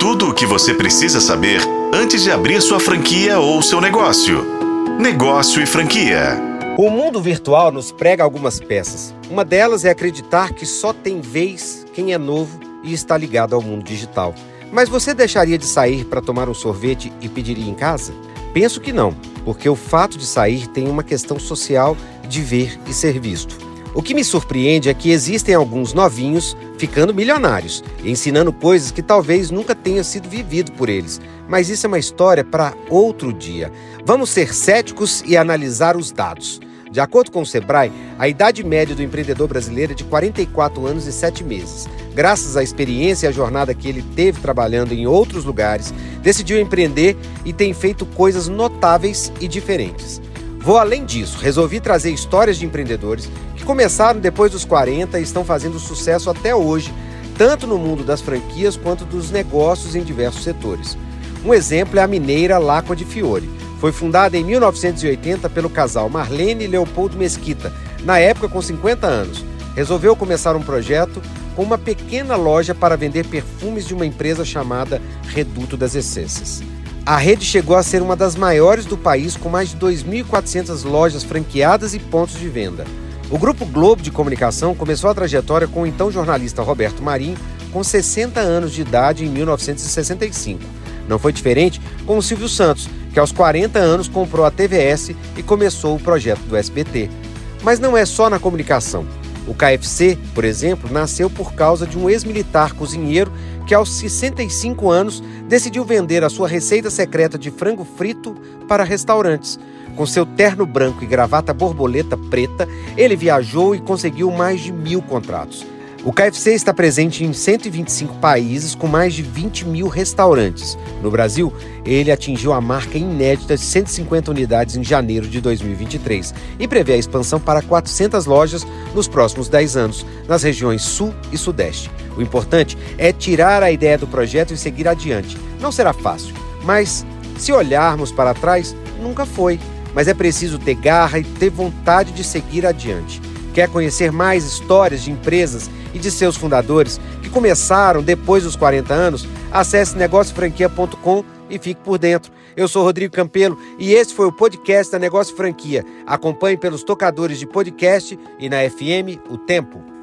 Tudo o que você precisa saber antes de abrir sua franquia ou seu negócio. Negócio e franquia. O mundo virtual nos prega algumas peças. Uma delas é acreditar que só tem vez quem é novo e está ligado ao mundo digital. Mas você deixaria de sair para tomar um sorvete e pediria em casa? Penso que não, porque o fato de sair tem uma questão social de ver e ser visto. O que me surpreende é que existem alguns novinhos ficando milionários, ensinando coisas que talvez nunca tenha sido vivido por eles. Mas isso é uma história para outro dia. Vamos ser céticos e analisar os dados. De acordo com o Sebrae, a idade média do empreendedor brasileiro é de 44 anos e 7 meses. Graças à experiência e à jornada que ele teve trabalhando em outros lugares, decidiu empreender e tem feito coisas notáveis e diferentes. Vou além disso, resolvi trazer histórias de empreendedores que começaram depois dos 40 e estão fazendo sucesso até hoje, tanto no mundo das franquias quanto dos negócios em diversos setores. Um exemplo é a mineira L'acqua di Fiore. Foi fundada em 1980 pelo casal Marlene e Leopoldo Mesquita, na época com 50 anos. Resolveu começar um projeto com uma pequena loja para vender perfumes de uma empresa chamada Reduto das Essências. A rede chegou a ser uma das maiores do país, com mais de 2.400 lojas franqueadas e pontos de venda. O Grupo Globo de Comunicação começou a trajetória com o então jornalista Roberto Marinho, com 60 anos de idade, em 1965. Não foi diferente com o Silvio Santos, que aos 40 anos comprou a TVS e começou o projeto do SBT. Mas não é só na comunicação. O KFC, por exemplo, nasceu por causa de um ex-militar cozinheiro que aos 65 anos decidiu vender a sua receita secreta de frango frito para restaurantes. Com seu terno branco e gravata borboleta preta, ele viajou e conseguiu mais de 1.000 contratos. O KFC está presente em 125 países, com mais de 20.000 restaurantes. No Brasil, ele atingiu a marca inédita de 150 unidades em janeiro de 2023 e prevê a expansão para 400 lojas nos próximos 10 anos, nas regiões Sul e Sudeste. O importante é tirar a ideia do projeto e seguir adiante. Não será fácil, mas se olharmos para trás, nunca foi. Mas é preciso ter garra e ter vontade de seguir adiante. Quer conhecer mais histórias de empresas e de seus fundadores que começaram depois dos 40 anos? Acesse negociofranquia.com e fique por dentro. Eu sou Rodrigo Campelo e esse foi o podcast da Negócio Franquia. Acompanhe pelos tocadores de podcast e na FM o Tempo.